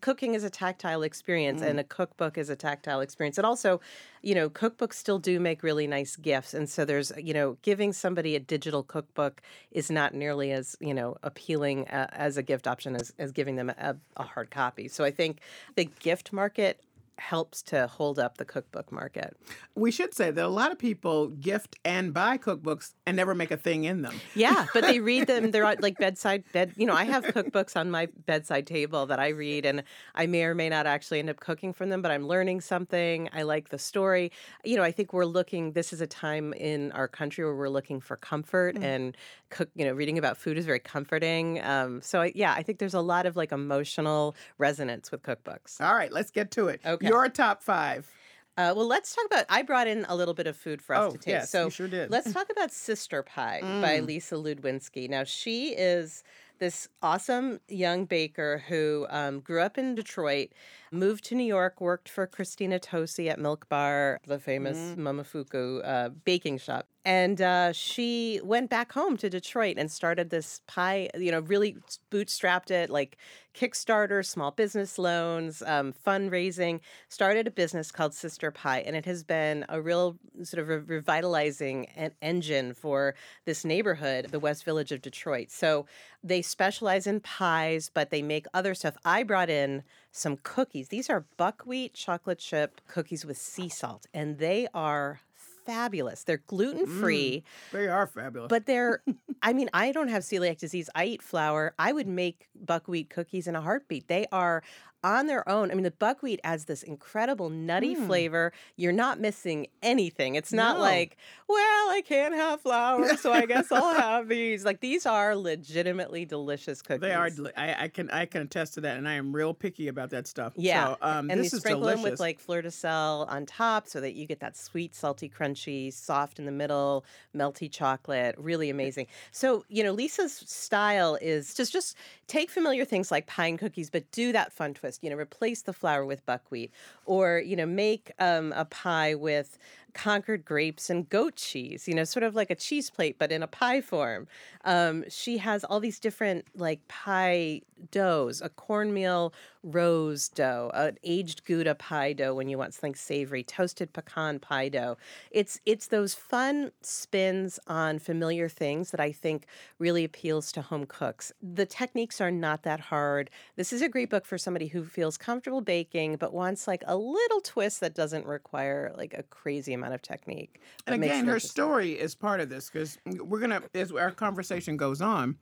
cooking is a tactile experience and a cookbook is a tactile experience. And also, you know, cookbooks still do make really nice gifts. And so there's, you know, giving somebody a digital cookbook is not nearly as, you know, appealing as a gift option as giving them a hard copy. So I think the gift market helps to hold up the cookbook market. We should say that a lot of people gift and buy cookbooks and never make a thing in them. Yeah, but they read them. They're like bedside. You know, I have cookbooks on my bedside table that I read, and I may or may not actually end up cooking from them, but I'm learning something. I like the story. You know, I think we're looking, this is a time in our country where we're looking for comfort and reading about food is very comforting. I think there's a lot of like emotional resonance with cookbooks. All right, let's get to it. Okay. Your top 5. Well, let's talk about, I brought in a little bit of food for us to taste. Yes, so you sure did. Let's talk about Sister Pie by Lisa Ludwinski. Now, she is this awesome young baker who grew up in Detroit, moved to New York, worked for Christina Tosi at Milk Bar, the famous Mamafuku baking shop. And she went back home to Detroit and started this pie, you know, really bootstrapped it, like Kickstarter, small business loans, fundraising, started a business called Sister Pie. And it has been a real sort of revitalizing engine for this neighborhood, the West Village of Detroit. So they specialize in pies, but they make other stuff. I brought in some cookies. These are buckwheat chocolate chip cookies with sea salt, and they are fabulous. They're gluten-free. They are fabulous. But they're, I mean, I don't have celiac disease. I eat flour. I would make buckwheat cookies in a heartbeat. They are on their own. I mean, the buckwheat adds this incredible nutty flavor. You're not missing anything. It's not like, well, I can't have flour, so I guess I'll have these. Like, these are legitimately delicious cookies. They are. I can attest to that, and I am real picky about that stuff. Yeah. So, and this you sprinkle them with, like, fleur-de-sel on top so that you get that sweet, salty, crunchy, soft in the middle, melty chocolate. Really amazing. So, you know, Lisa's style is just take familiar things like pine cookies, but do that fun twist. You know, replace the flour with buckwheat, or, you know, make a pie with Concord grapes and goat cheese, you know, sort of like a cheese plate, but in a pie form. She has all these different like pie doughs, a cornmeal rose dough, an aged Gouda pie dough when you want something savory, toasted pecan pie dough. It's those fun spins on familiar things that I think really appeals to home cooks. The techniques are not that hard. This is a great book for somebody who feels comfortable baking, but wants like a little twist that doesn't require like a crazy amount of technique. And again, her story is part of this because we're going to, as our conversation goes on,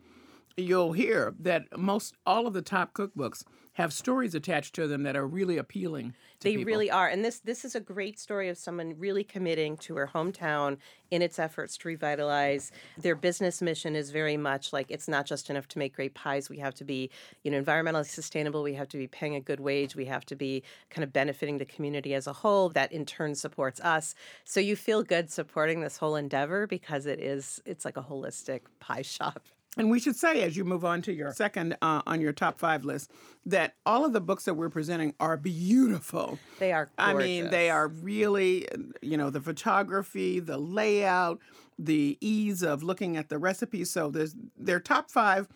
you'll hear that most all of the top cookbooks have stories attached to them that are really appealing to people. They really are. And this is a great story of someone really committing to her hometown in its efforts to revitalize. Their business mission is very much like, it's not just enough to make great pies. We have to be, environmentally sustainable. We have to be paying a good wage. We have to be kind of benefiting the community as a whole. That in turn supports us. So you feel good supporting this whole endeavor because it's like a holistic pie shop. And we should say, as you move on to your second on your top five list, that all of the books that we're presenting are beautiful. They are gorgeous. I mean, they are really, the photography, the layout, the ease of looking at the recipes. So they're top five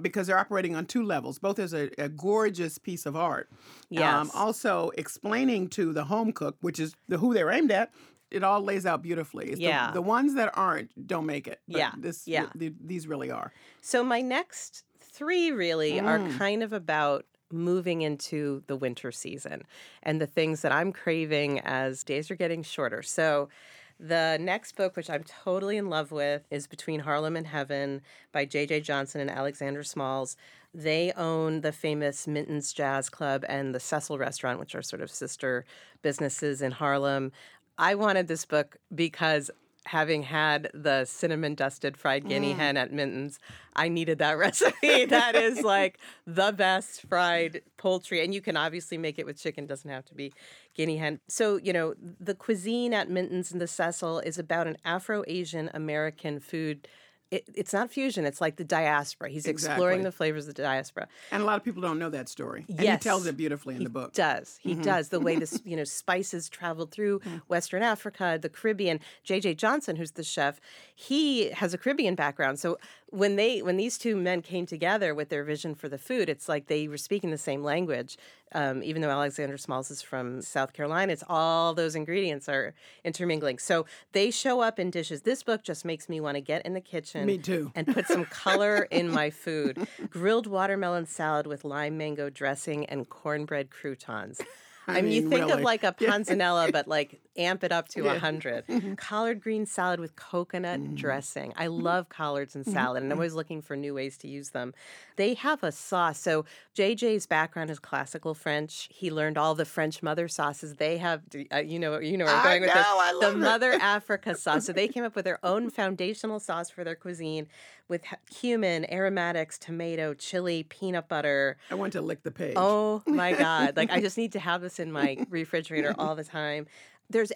because they're operating on two levels, both as a gorgeous piece of art. Yes. Also explaining to the home cook, which is who they're aimed at, it all lays out beautifully. It's the ones that aren't don't make it. But these really are. So my next three really are kind of about moving into the winter season and the things that I'm craving as days are getting shorter. So the next book, which I'm totally in love with, is Between Harlem and Heaven by J.J. Johnson and Alexander Smalls. They own the famous Minton's Jazz Club and the Cecil Restaurant, which are sort of sister businesses in Harlem. I wanted this book because, having had the cinnamon-dusted fried guinea hen at Minton's, I needed that recipe. That is like the best fried poultry. And you can obviously make it with chicken. It doesn't have to be guinea hen. So, the cuisine at Minton's and the Cecil is about an Afro-Asian American food. It's not fusion. It's like the diaspora. He's exploring the flavors of the diaspora. And a lot of people don't know that story. And he tells it beautifully in the book. He does. The way the spices traveled through Western Africa, the Caribbean. J.J. Johnson, who's the chef, he has a Caribbean background. So when these two men came together with their vision for the food, it's like they were speaking the same language. Even though Alexander Smalls is from South Carolina, it's all those ingredients are intermingling. So they show up in dishes. This book just makes me want to get in the kitchen. Me too. And put some color in my food. Grilled watermelon salad with lime mango dressing and cornbread croutons. I mean, you think of like a panzanella, but like amp it up to 100. Collard green salad with coconut dressing. I love collards and salad, and I'm always looking for new ways to use them. They have a sauce. So JJ's background is classical French. He learned all the French mother sauces. They have, where I'm going with this. I love the Mother Africa sauce. So they came up with their own foundational sauce for their cuisine with cumin, aromatics, tomato, chili, peanut butter. I want to lick the page. Oh my God. Like, I just need to have this in my refrigerator all the time.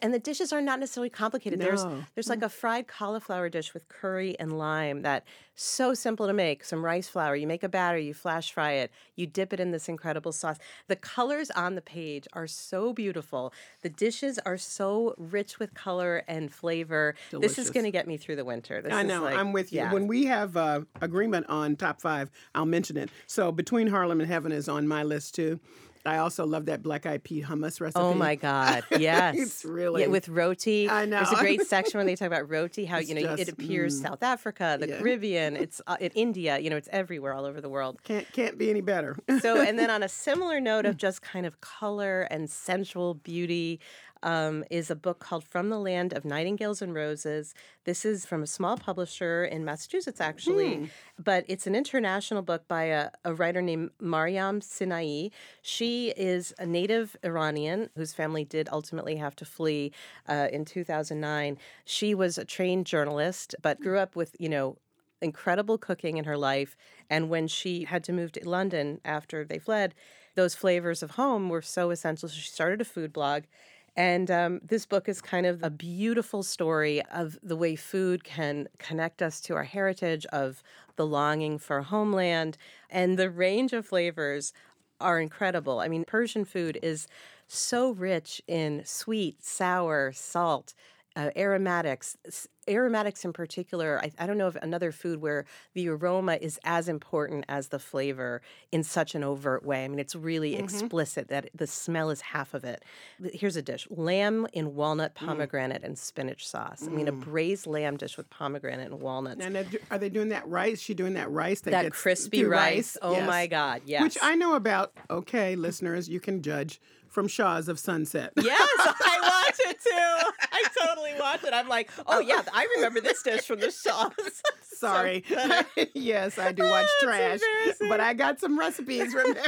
And the dishes are not necessarily complicated. No. There's like a fried cauliflower dish with curry and lime that's so simple to make. Some rice flour. You make a batter. You flash fry it. You dip it in this incredible sauce. The colors on the page are so beautiful. The dishes are so rich with color and flavor. Delicious. This is going to get me through the winter. I know. I'm with you. Yeah. When we have agreement on top five, I'll mention it. So Between Harlem and Heaven is on my list, too. I also love that black-eyed pea hummus recipe. Oh, my God. Yes. It's really... Yeah, with roti. I know. There's a great section where they talk about roti, how, it appears South Africa, the Caribbean, it's in India, it's everywhere, all over the world. Can't be any better. So, and then on a similar note of just kind of color and sensual beauty... is a book called From the Land of Nightingales and Roses. This is from a small publisher in Massachusetts, actually, but it's an international book by a writer named Maryam Sinai. She is a native Iranian whose family did ultimately have to flee in 2009. She was a trained journalist, but grew up with, incredible cooking in her life. And when she had to move to London after they fled, those flavors of home were so essential. So she started a food blog. And this book is kind of a beautiful story of the way food can connect us to our heritage, of the longing for homeland, and the range of flavors are incredible. I mean, Persian food is so rich in sweet, sour, salt, aromatics. Aromatics in particular, I don't know of another food where the aroma is as important as the flavor in such an overt way. I mean, it's really explicit that the smell is half of it. Here's a dish. Lamb in walnut, pomegranate, and spinach sauce. I mean, a braised lamb dish with pomegranate and walnuts. And are they doing that rice? She doing that rice? That crispy rice. Oh, yes. My God, yes. Which I know about. Okay, listeners, you can judge. from Shaw's of Sunset. Yes, I watch it too. I totally watch it. I'm like, oh yeah, I remember this dish from the Shaw's. Sorry. Yes, I do watch trash, but I got some recipes. Remember?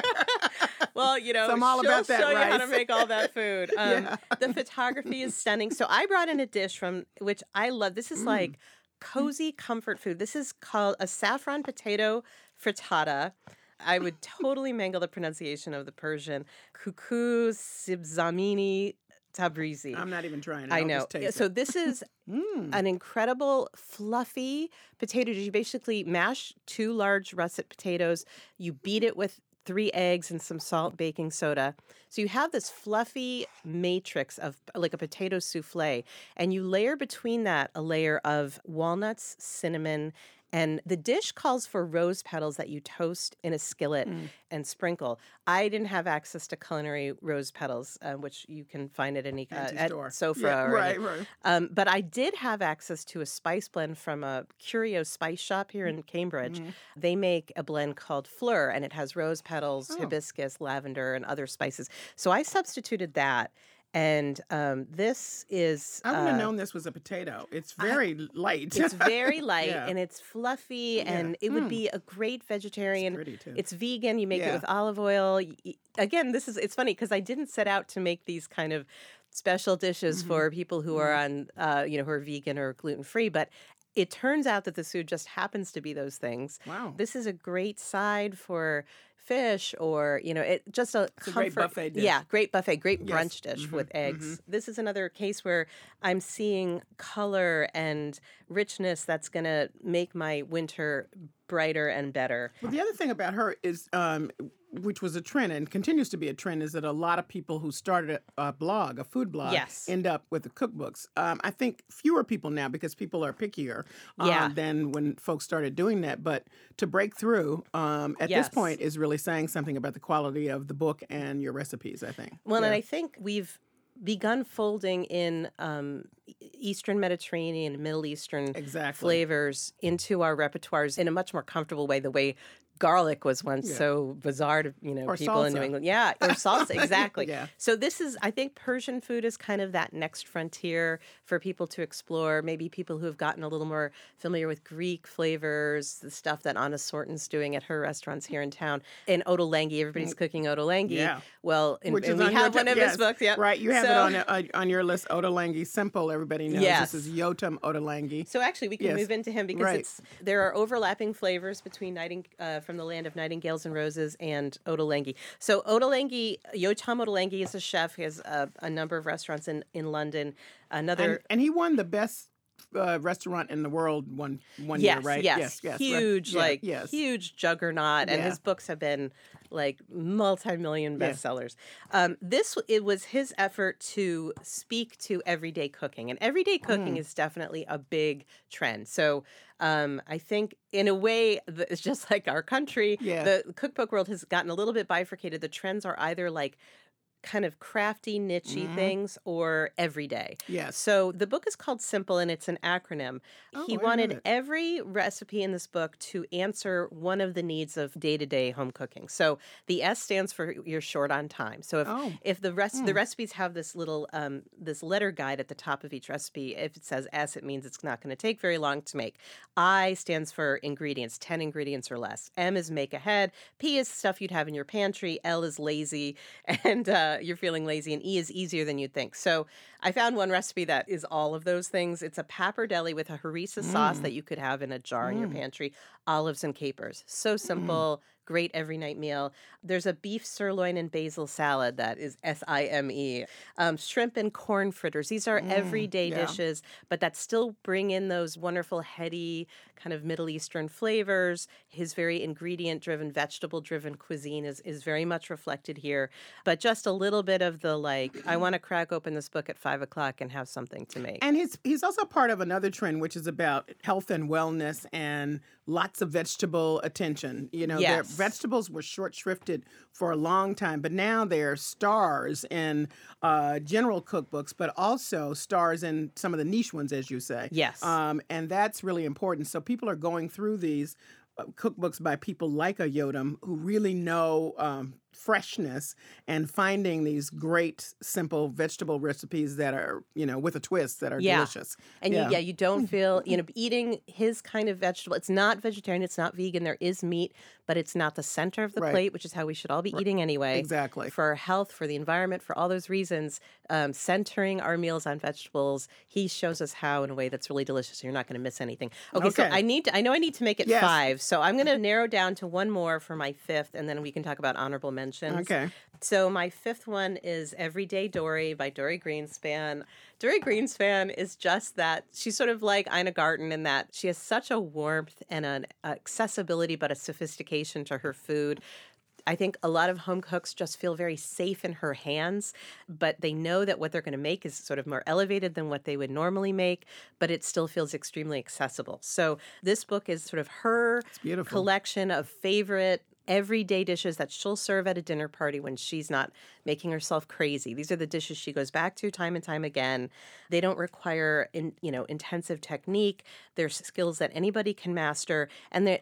Well, you know, so I'm all about that, show you how to make all that food. Yeah. The photography is stunning. So I brought in a dish from which I love. This is like cozy comfort food. This is called a saffron potato frittata. I would totally mangle the pronunciation of the Persian. Kuku sibzamini tabrizi. I'm not even trying. I know. Just taste so it. This is an incredible fluffy potato dish. You basically mash 2 large russet potatoes. You beat it with 3 eggs and some salt, baking soda. So you have this fluffy matrix of like a potato souffle. And you layer between that a layer of walnuts, cinnamon, and the dish calls for rose petals that you toast in a skillet and sprinkle. I didn't have access to culinary rose petals, which you can find at any at Sofra. Yeah, right. But I did have access to a spice blend from a curio spice shop here in Cambridge. They make a blend called Fleur, and it has rose petals, hibiscus, lavender, and other spices. So I substituted that. And this is... I would have known this was a potato. It's very light. It's very light, and it's fluffy, and it would be a great vegetarian. It's pretty, too. It's vegan. You make it with olive oil. Again, this is... It's funny, because I didn't set out to make these kind of special dishes for people who are on, you know, who are vegan or gluten-free, but... It turns out that this food just happens to be those things. Wow. This is a great side for fish or, you know, it's a great buffet dish. Yeah, great buffet, great brunch dish with eggs. This is another case where I'm seeing color and richness that's going to make my winter brighter and better. Well, the other thing about her is, which was a trend and continues to be a trend, is that a lot of people who started a blog, a food blog, end up with the cookbooks. I think fewer people now because people are pickier than when folks started doing that. But to break through at this point is really saying something about the quality of the book and your recipes, I think. Well, and I think we've begun folding in Eastern Mediterranean, Middle Eastern flavors into our repertoires in a much more comfortable way, the way garlic was once so bizarre to, you know, or people salsa. In New England. Yeah, or salsa, exactly. So this is, I think Persian food is kind of that next frontier for people to explore, maybe people who have gotten a little more familiar with Greek flavors, the stuff that Anna Sorten's doing at her restaurants here in town. And Ottolenghi, everybody's cooking Ottolenghi. Yeah. Well, and we have one of his books. Yep. Right, you have it on your list, Ottolenghi Simple, everybody knows. Yes. This is Yotam Ottolenghi. So actually, we can move into him because there are overlapping flavors between From the Land of Nightingales and Roses and Ottolenghi. So Ottolenghi, Yotam Ottolenghi is a chef. He has a number of restaurants in London. And he won the best restaurant in the world one year, right? Yes. Huge, huge juggernaut. And his books have been like multi-million bestsellers. It was his effort to speak to everyday cooking. And everyday cooking is definitely a big trend. So I think in a way, it's just like our country, the cookbook world has gotten a little bit bifurcated. The trends are either like kind of crafty, nichey things or everyday. Yes. So the book is called Simple and it's an acronym. He wanted every recipe in this book to answer one of the needs of day-to-day home cooking. So the S stands for you're short on time. So if the recipes have this little this letter guide at the top of each recipe, if it says S, it means it's not going to take very long to make. I stands for ingredients, 10 ingredients or less. M is make ahead. P is stuff you'd have in your pantry. L is lazy. And you're feeling lazy, and E is easier than you'd think. So I found one recipe that is all of those things. It's a pappardelle with a harissa sauce that you could have in a jar in your pantry, olives and capers. So simple, great every night meal. There's a beef sirloin and basil salad that is S-I-M-E. Shrimp and corn fritters. These are everyday dishes, but that still bring in those wonderful, heady, kind of Middle Eastern flavors. His very ingredient-driven, vegetable-driven cuisine is very much reflected here. But just a little bit of the, like, I want to crack open this book at 5 o'clock and have something to make. And he's also part of another trend, which is about health and wellness and lots of vegetable attention. You know, vegetables were short-shrifted for a long time, but now they're stars in general cookbooks, but also stars in some of the niche ones, as you say. Yes. And that's really important. So people are going through these cookbooks by people like a Yotam who really know freshness and finding these great simple vegetable recipes that are, you know, with a twist that are delicious. And you don't feel, you know, eating his kind of vegetable. It's not vegetarian, it's not vegan. There is meat, but it's not the center of the plate, which is how we should all be eating anyway. Exactly. For health, for the environment, for all those reasons, centering our meals on vegetables, he shows us how in a way that's really delicious. So you're not going to miss anything. Okay, so I need to make it 5. So I'm going to narrow down to one more for my 5th, and then we can talk about honorable mentions. Okay. So my 5th one is Everyday Dorie by Dorie Greenspan. Dorie Greenspan is just that. She's sort of like Ina Garten in that she has such a warmth and an accessibility, but a sophistication to her food. I think a lot of home cooks just feel very safe in her hands, but they know that what they're going to make is sort of more elevated than what they would normally make, but it still feels extremely accessible. So this book is sort of her collection of favorite everyday dishes that she'll serve at a dinner party when she's not making herself crazy. These are the dishes she goes back to time and time again. They don't require, intensive technique. They're skills that anybody can master. And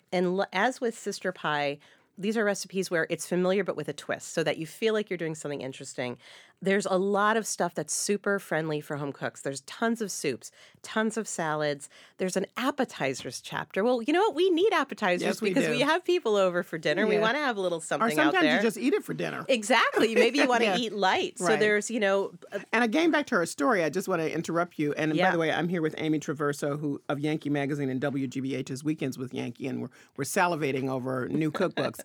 as with Sister Pie, these are recipes where it's familiar but with a twist so that you feel like you're doing something interesting. There's a lot of stuff that's super friendly for home cooks. There's tons of soups, tons of salads. There's an appetizers chapter. Well, you know what? We need appetizers because we have people over for dinner. Yeah. We want to have a little something out there. Or sometimes you just eat it for dinner. Exactly. Maybe you want to eat light. Right. So there's, And again, back to her story, I just want to interrupt you. And by the way, I'm here with Amy Traverso who of Yankee Magazine and WGBH's Weekends with Yankee, and we're salivating over new cookbooks.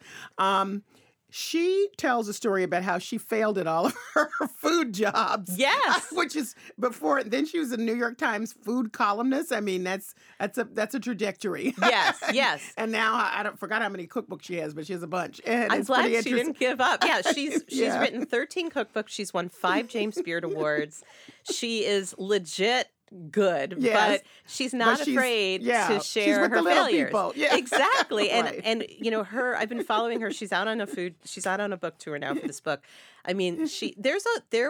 She tells a story about how she failed at all of her food jobs. Yes, which is before. Then she was a New York Times food columnist. I mean, that's a trajectory. Yes, yes. And now I forgot how many cookbooks she has, but she has a bunch. And I'm glad she didn't give up. Yeah, she's written 13 cookbooks. She's won 5 James Beard Awards. She is legit. Good, but she's not afraid to share she's with her the little failures. People. Yeah. Exactly, and I've been following her. She's out on a book tour now for this book. I mean, there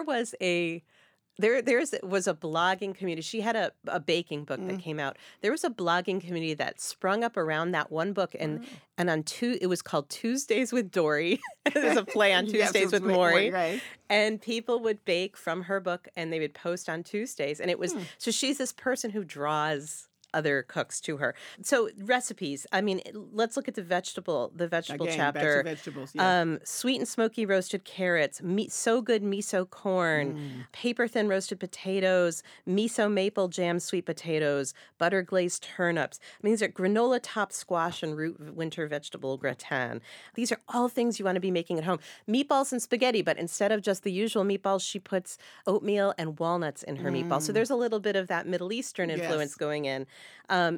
was a blogging community. She had a baking book that came out. There was a blogging community that sprung up around that one book, and it was called Tuesdays with Dorie. There's a play on Tuesdays with Maury. Right. And people would bake from her book, and they would post on Tuesdays. And it was so she's this person who draws other cooks to her. So recipes. I mean, let's look at the vegetable again, chapter. Back to vegetables, sweet and smoky roasted carrots, so good miso corn, paper thin roasted potatoes, miso maple jam sweet potatoes, butter glazed turnips. I mean, these are granola top squash and root winter vegetable gratin. These are all things you want to be making at home. Meatballs and spaghetti, but instead of just the usual meatballs, she puts oatmeal and walnuts in her meatballs. So there's a little bit of that Middle Eastern influence going in.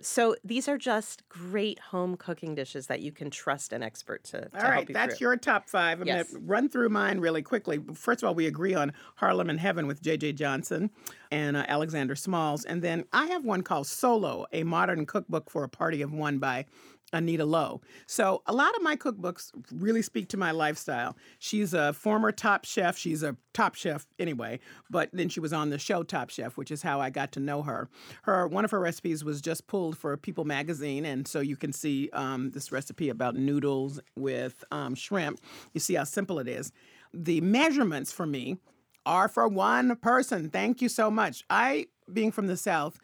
So these are just great home cooking dishes that you can trust an expert to help you. All right, that's your top 5. I'm going to run through mine really quickly. First of all, we agree on Harlem in Heaven with J.J. Johnson and Alexander Smalls. And then I have one called Solo, a modern cookbook for a party of one by Anita Lowe. So a lot of my cookbooks really speak to my lifestyle. She's a former top chef. She's a top chef anyway, but then she was on the show Top Chef, which is how I got to know her. One of her recipes was just pulled for People magazine, and so you can see this recipe about noodles with shrimp. You see how simple it is. The measurements for me are for one person. Thank you so much. I, being from the South,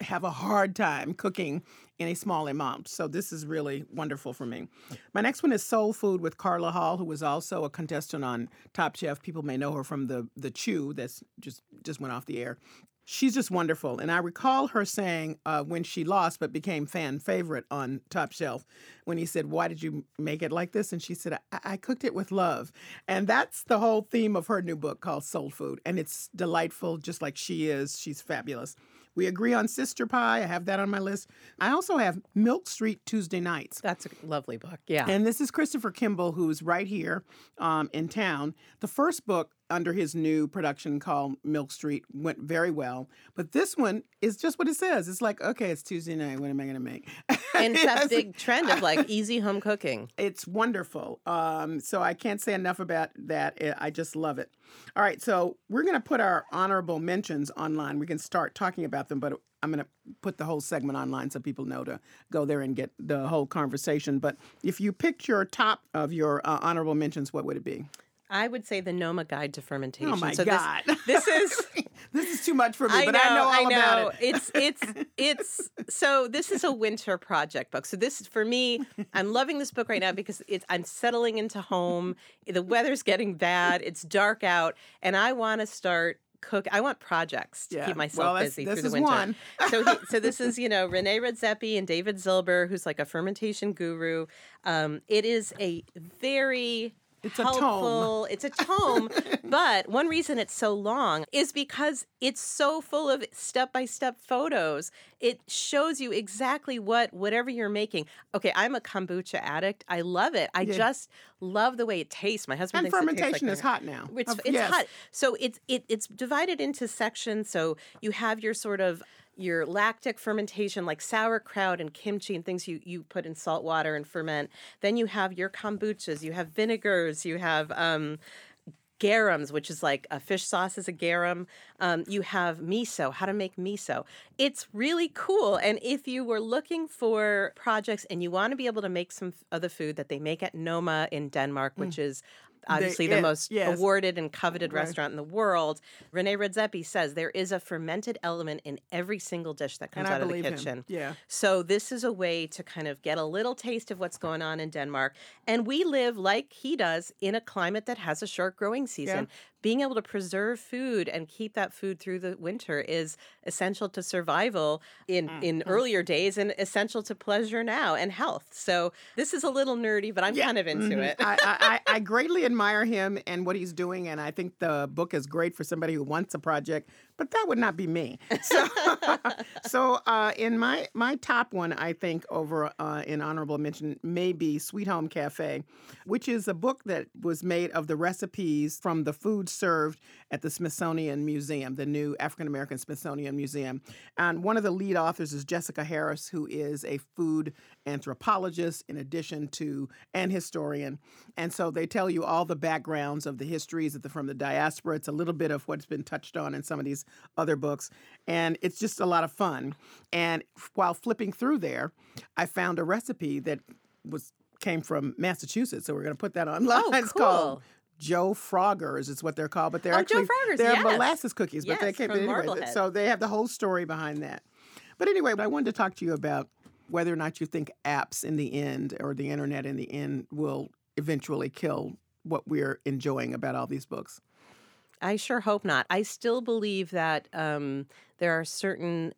have a hard time cooking in a small amount. So this is really wonderful for me. My next one is Soul Food with Carla Hall, who was also a contestant on Top Chef. People may know her from the Chew that's just went off the air. She's just wonderful. And I recall her saying when she lost but became fan favorite on Top Shelf, when he said, "Why did you make it like this?" And she said, I cooked it with love. And that's the whole theme of her new book called Soul Food. And it's delightful, just like she is. She's fabulous. We agree on Sister Pie. I have that on my list. I also have Milk Street Tuesday Nights. That's a lovely book, yeah. And this is Christopher Kimball, who's right here in town. The first book under his new production called Milk Street went very well. But this one is just what it says. It's like, okay, it's Tuesday night. What am I going to make? And it's that big trend of like easy home cooking. It's wonderful. So I can't say enough about that. I just love it. All right. So we're going to put our honorable mentions online. We can start talking about them, but I'm going to put the whole segment online so people know to go there and get the whole conversation. But if you picked your top of your honorable mentions, what would it be? I would say the Noma Guide to Fermentation. Oh, my God. This is... This is too much for me, but I know all about it. So this is a winter project book. So this, for me, I'm loving this book right now because I'm settling into home. The weather's getting bad. It's dark out. And I want to start I want projects to keep myself busy through the winter. One. So this is, Rene Redzepi and David Zilber, who's like a fermentation guru. It is a very... It's a tome, but one reason it's so long is because it's so full of step-by-step photos. It shows you exactly whatever you're making. Okay, I'm a kombucha addict. I love it. I just love the way it tastes. My husband thinks fermentation is hot now. It's hot. So it's divided into sections. So you have your sort of your lactic fermentation, like sauerkraut and kimchi and things you put in salt water and ferment. Then you have your kombuchas, you have vinegars, you have garums, which is like a fish sauce is a garum. You have miso, how to make miso. It's really cool. And if you were looking for projects and you want to be able to make some of the food that they make at Noma in Denmark, which is obviously the most awarded and coveted restaurant in the world. Rene Redzepi says there is a fermented element in every single dish that comes out of the kitchen. So this is a way to kind of get a little taste of what's going on in Denmark. And we live, like he does, in a climate that has a short growing season. Yeah. Being able to preserve food and keep that food through the winter is essential to survival in earlier days and essential to pleasure now and health. So this is a little nerdy, but I'm kind of into it. I greatly admire him and what he's doing, and I think the book is great for somebody who wants a project, but that would not be me. So, in my top one, I think, over in honorable mention, may be Sweet Home Cafe, which is a book that was made of the recipes from the food served at the Smithsonian Museum, the new African-American Smithsonian Museum. And one of the lead authors is Jessica Harris, who is a food anthropologist in addition to an historian. And so they tell you all the backgrounds of the histories from the diaspora. It's a little bit of what's been touched on in some of these other books. And it's just a lot of fun. And while flipping through there, I found a recipe that came from Massachusetts. So we're going to put that online. Oh, cool. It's called Joe Froggers is what they're called, but they're actually they're molasses cookies, but they came anyway. So they have the whole story behind that. But anyway, I wanted to talk to you about whether or not you think apps in the end or the internet in the end will eventually kill what we're enjoying about all these books. I sure hope not. I still believe that there are certain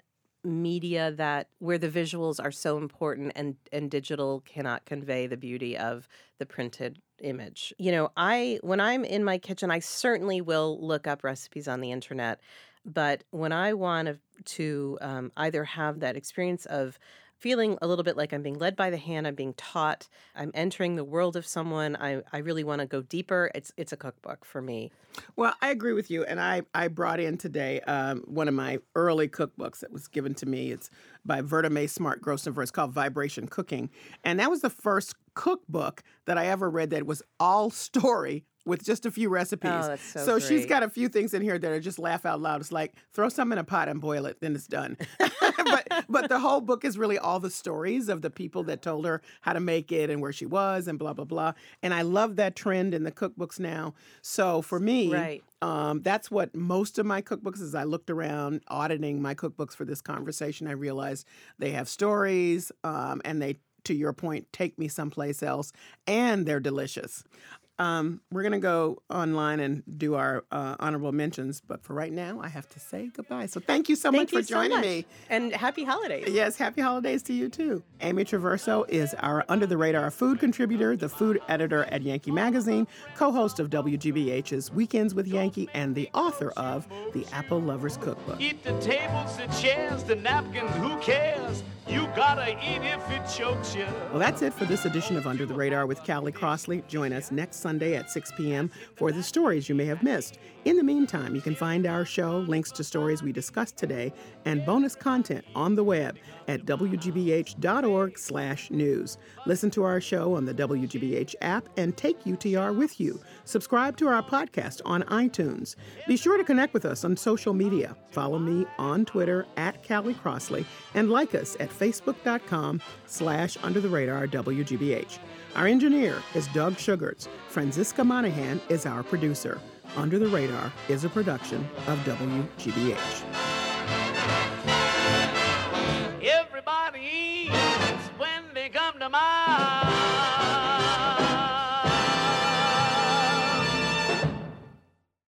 media that where the visuals are so important and digital cannot convey the beauty of the printed image. When I'm in my kitchen, I certainly will look up recipes on the internet. But when I want to either have that experience of feeling a little bit like I'm being led by the hand, I'm being taught, I'm entering the world of someone, I really want to go deeper, it's a cookbook for me. Well, I agree with you. And I brought in today one of my early cookbooks that was given to me. It's by Vertamae Smart-Grosvenor. It's called Vibration Cooking. And that was the first cookbook that I ever read that was all story with just a few recipes. Oh, that's so great. She's got a few things in here that are just laugh out loud. It's like, throw some in a pot and boil it, then it's done. But the whole book is really all the stories of the people that told her how to make it and where she was and blah, blah, blah. And I love that trend in the cookbooks now. So for me, that's what most of my cookbooks, as I looked around auditing my cookbooks for this conversation, I realized they have stories and they, to your point, take me someplace else and they're delicious. We're going to go online and do our honorable mentions. But for right now, I have to say goodbye. So thank you so much for joining me. And happy holidays. Yes, happy holidays to you, too. Amy Traverso is our under-the-radar food contributor, the food editor at Yankee Magazine, co-host of WGBH's Weekends with Yankee, and the author of The Apple Lover's Cookbook. Eat the tables, the chairs, the napkins, who cares? You gotta eat if it chokes you. Well, that's it for this edition of Under the Radar with Callie Crossley. Join us next Sunday at 6 p.m. for the stories you may have missed. In the meantime, you can find our show, links to stories we discussed today, and bonus content on the web at wgbh.org/news. Listen to our show on the WGBH app and take UTR with you. Subscribe to our podcast on iTunes. Be sure to connect with us on social media. Follow me on Twitter at Callie Crossley and like us at facebook.com/undertheradarWGBH. Our engineer is Doug Sugarts. Franziska Monahan is our producer. Under the Radar is a production of WGBH. Everybody eats when they come to mind.